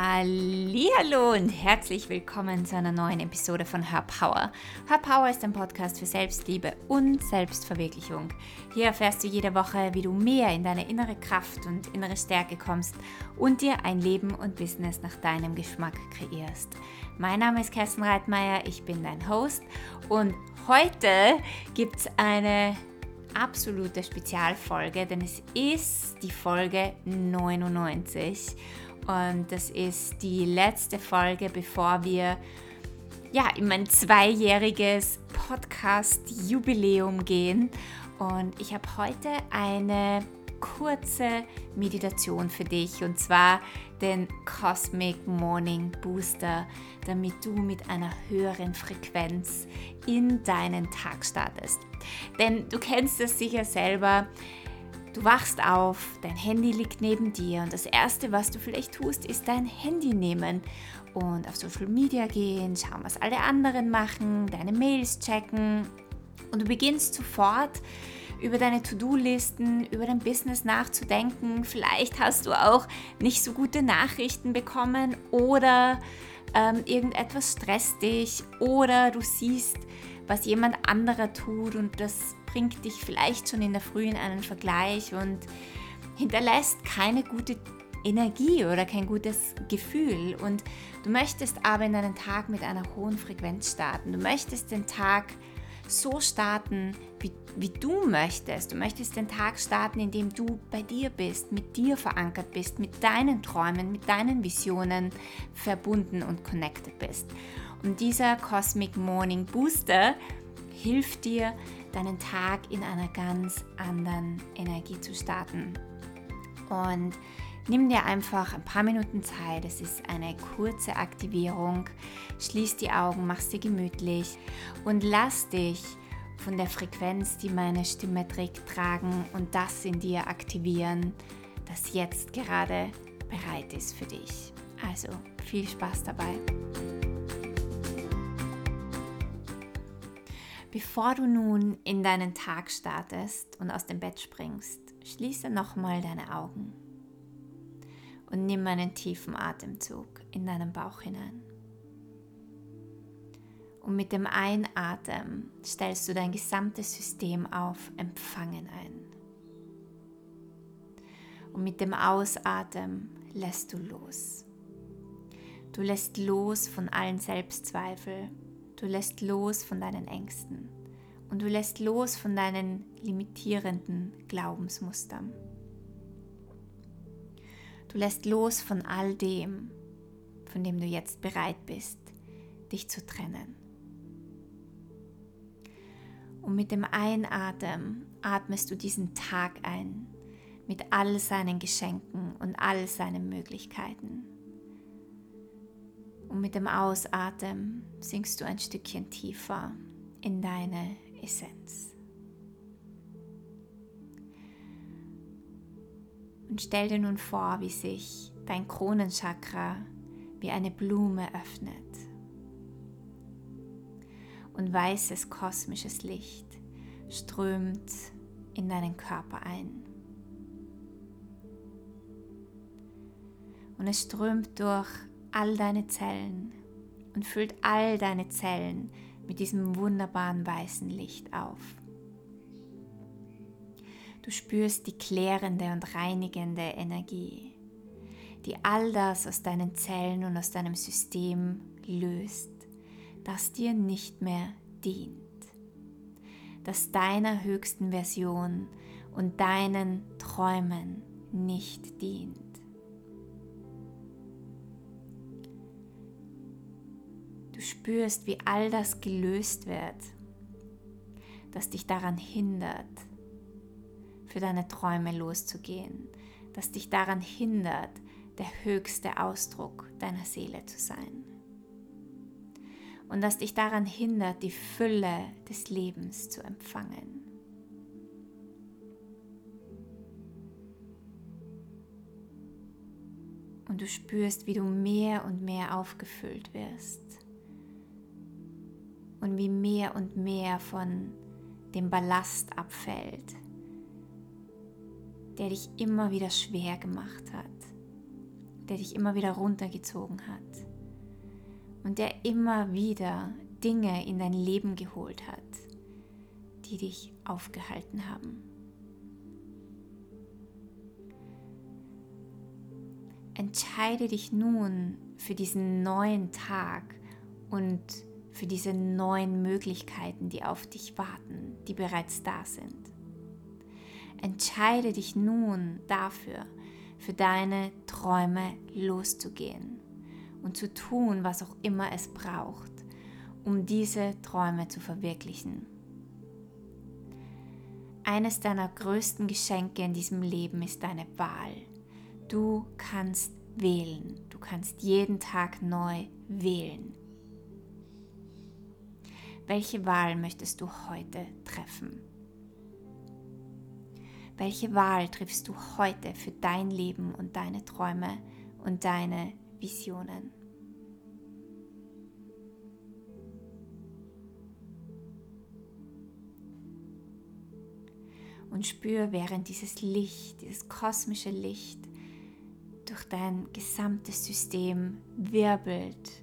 Hallihallo und herzlich willkommen zu einer neuen Episode von Her Power. Her Power ist ein Podcast für Selbstliebe und Selbstverwirklichung. Hier erfährst du jede Woche, wie du mehr in deine innere Kraft und innere Stärke kommst und dir ein Leben und Business nach deinem Geschmack kreierst. Mein Name ist Kerstin Reitmeier, ich bin dein Host und heute gibt es eine absolute Spezialfolge, denn es ist die Folge 99. Und das ist die letzte Folge, bevor wir in mein 2-jähriges Podcast-Jubiläum gehen. Und ich habe heute eine kurze Meditation für dich, und zwar den Cosmic Morning Booster, damit du mit einer höheren Frequenz in deinen Tag startest. Denn du kennst es sicher selber. Du wachst auf, dein Handy liegt neben dir und das Erste, was du vielleicht tust, ist dein Handy nehmen und auf Social Media gehen, schauen, was alle anderen machen, deine Mails checken und du beginnst sofort über deine To-Do-Listen, über dein Business nachzudenken. Vielleicht hast du auch nicht so gute Nachrichten bekommen oder irgendetwas stresst dich oder du siehst, was jemand anderer tut und das bringt dich vielleicht schon in der Früh in einen Vergleich und hinterlässt keine gute Energie oder kein gutes Gefühl. Und du möchtest aber in deinen Tag mit einer hohen Frequenz starten. Du möchtest den Tag so starten, wie du möchtest. Du möchtest den Tag starten, indem du bei dir bist, mit dir verankert bist, mit deinen Träumen, mit deinen Visionen verbunden und connected bist. Und dieser Cosmic Morning Booster hilft dir, deinen Tag in einer ganz anderen Energie zu starten. Und nimm dir einfach ein paar Minuten Zeit, es ist eine kurze Aktivierung. Schließ die Augen, mach's dir gemütlich und lass dich von der Frequenz, die meine Stimme trägt, tragen und das in dir aktivieren, das jetzt gerade bereit ist für dich. Also viel Spaß dabei. Bevor du nun in deinen Tag startest und aus dem Bett springst, schließe nochmal deine Augen und nimm einen tiefen Atemzug in deinen Bauch hinein. Und mit dem Einatmen stellst du dein gesamtes System auf Empfangen ein. Und mit dem Ausatmen lässt du los. Du lässt los von allen Selbstzweifeln. Du lässt los von deinen Ängsten und du lässt los von deinen limitierenden Glaubensmustern. Du lässt los von all dem, von dem du jetzt bereit bist, dich zu trennen. Und mit dem Einatmen atmest du diesen Tag ein, mit all seinen Geschenken und all seinen Möglichkeiten. Und mit dem Ausatmen sinkst du ein Stückchen tiefer in deine Essenz. Und stell dir nun vor, wie sich dein Kronenchakra wie eine Blume öffnet. Und weißes kosmisches Licht strömt in deinen Körper ein. Und es strömt durch all deine Zellen und füllt all deine Zellen mit diesem wunderbaren weißen Licht auf. Du spürst die klärende und reinigende Energie, die all das aus deinen Zellen und aus deinem System löst, das dir nicht mehr dient, das deiner höchsten Version und deinen Träumen nicht dient. Du spürst, wie all das gelöst wird, das dich daran hindert, für deine Träume loszugehen, das dich daran hindert, der höchste Ausdruck deiner Seele zu sein. Und das dich daran hindert, die Fülle des Lebens zu empfangen. Und du spürst, wie du mehr und mehr aufgefüllt wirst. Und mehr von dem Ballast abfällt, der dich immer wieder schwer gemacht hat der dich immer wieder runtergezogen hat und der immer wieder Dinge in dein Leben geholt hat, die dich aufgehalten haben. Entscheide dich nun für diesen neuen Tag und für diese neuen Möglichkeiten, die auf dich warten, die bereits da sind. Entscheide dich nun dafür, für deine Träume loszugehen und zu tun, was auch immer es braucht, um diese Träume zu verwirklichen. Eines deiner größten Geschenke in diesem Leben ist deine Wahl. Du kannst wählen. Du kannst jeden Tag neu wählen. Welche Wahl möchtest du heute treffen? Welche Wahl triffst du heute für dein Leben und deine Träume und deine Visionen? Und spür, während dieses Licht, dieses kosmische Licht, durch dein gesamtes System wirbelt,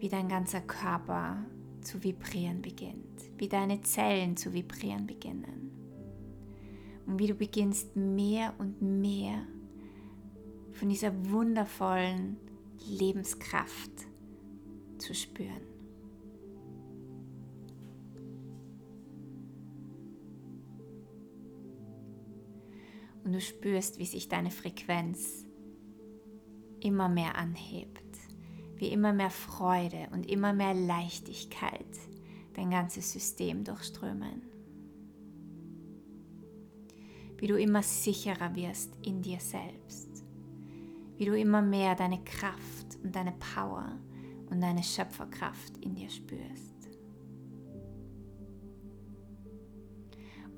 wie dein ganzer Körper zu vibrieren beginnt, wie deine Zellen zu vibrieren beginnen und wie du beginnst, mehr und mehr von dieser wundervollen Lebenskraft zu spüren. Und du spürst, wie sich deine Frequenz immer mehr anhebt, wie immer mehr Freude und immer mehr Leichtigkeit dein ganzes System durchströmen. Wie du immer sicherer wirst in dir selbst, wie du immer mehr deine Kraft und deine Power und deine Schöpferkraft in dir spürst.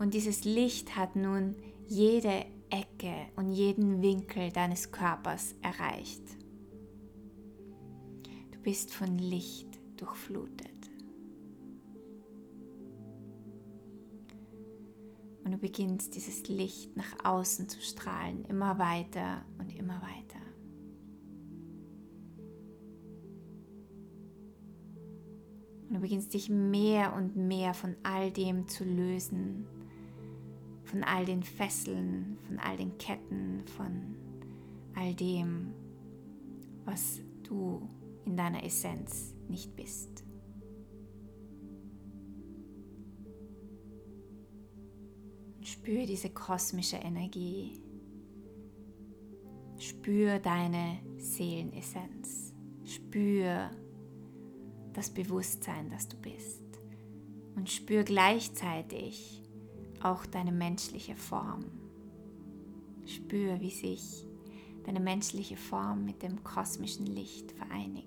Und dieses Licht hat nun jede Ecke und jeden Winkel deines Körpers erreicht. Du bist von Licht durchflutet. Und du beginnst, dieses Licht nach außen zu strahlen, immer weiter und immer weiter. Und du beginnst, dich mehr und mehr von all dem zu lösen, von all den Fesseln, von all den Ketten, von all dem, was du in deiner Essenz nicht bist. Spür diese kosmische Energie. Spür deine Seelenessenz. Spür das Bewusstsein, das du bist. Und spür gleichzeitig auch deine menschliche Form. Spür, wie sich deine menschliche Form mit dem kosmischen Licht vereinigt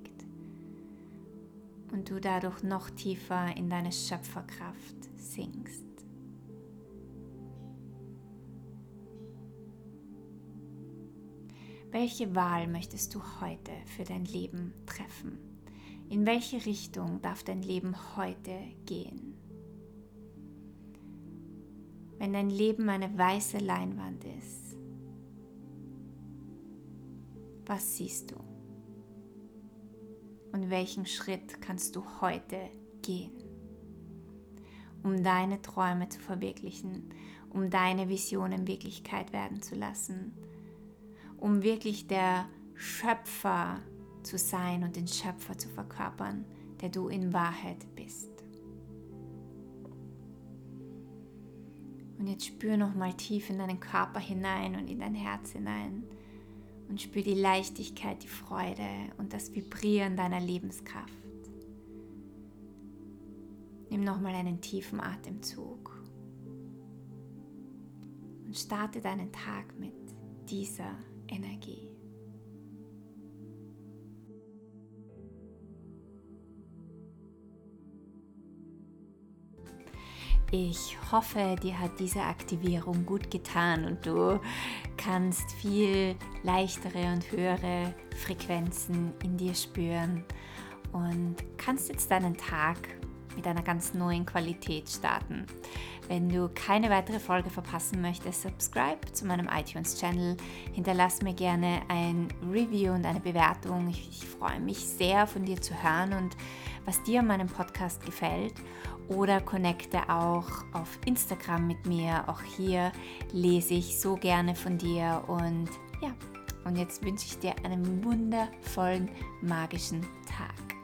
und du dadurch noch tiefer in deine Schöpferkraft sinkst. Welche Wahl möchtest du heute für dein Leben treffen? In welche Richtung darf dein Leben heute gehen? Wenn dein Leben eine weiße Leinwand ist, was siehst du? Und welchen Schritt kannst du heute gehen, um deine Träume zu verwirklichen, um deine Visionen Wirklichkeit werden zu lassen, um wirklich der Schöpfer zu sein und den Schöpfer zu verkörpern, der du in Wahrheit bist? Und jetzt spür nochmal tief in deinen Körper hinein und in dein Herz hinein und spür die Leichtigkeit, die Freude und das Vibrieren deiner Lebenskraft. Nimm nochmal einen tiefen Atemzug und starte deinen Tag mit dieser Energie. Ich hoffe, dir hat diese Aktivierung gut getan und du kannst viel leichtere und höhere Frequenzen in dir spüren und kannst jetzt deinen Tag mit einer ganz neuen Qualität starten. Wenn du keine weitere Folge verpassen möchtest, subscribe zu meinem iTunes-Channel, hinterlass mir gerne ein Review und eine Bewertung. Ich freue mich sehr, von dir zu hören und was dir an meinem Podcast gefällt. Oder connecte auch auf Instagram mit mir. Auch hier lese ich so gerne von dir. Und ja, und jetzt wünsche ich dir einen wundervollen, magischen Tag.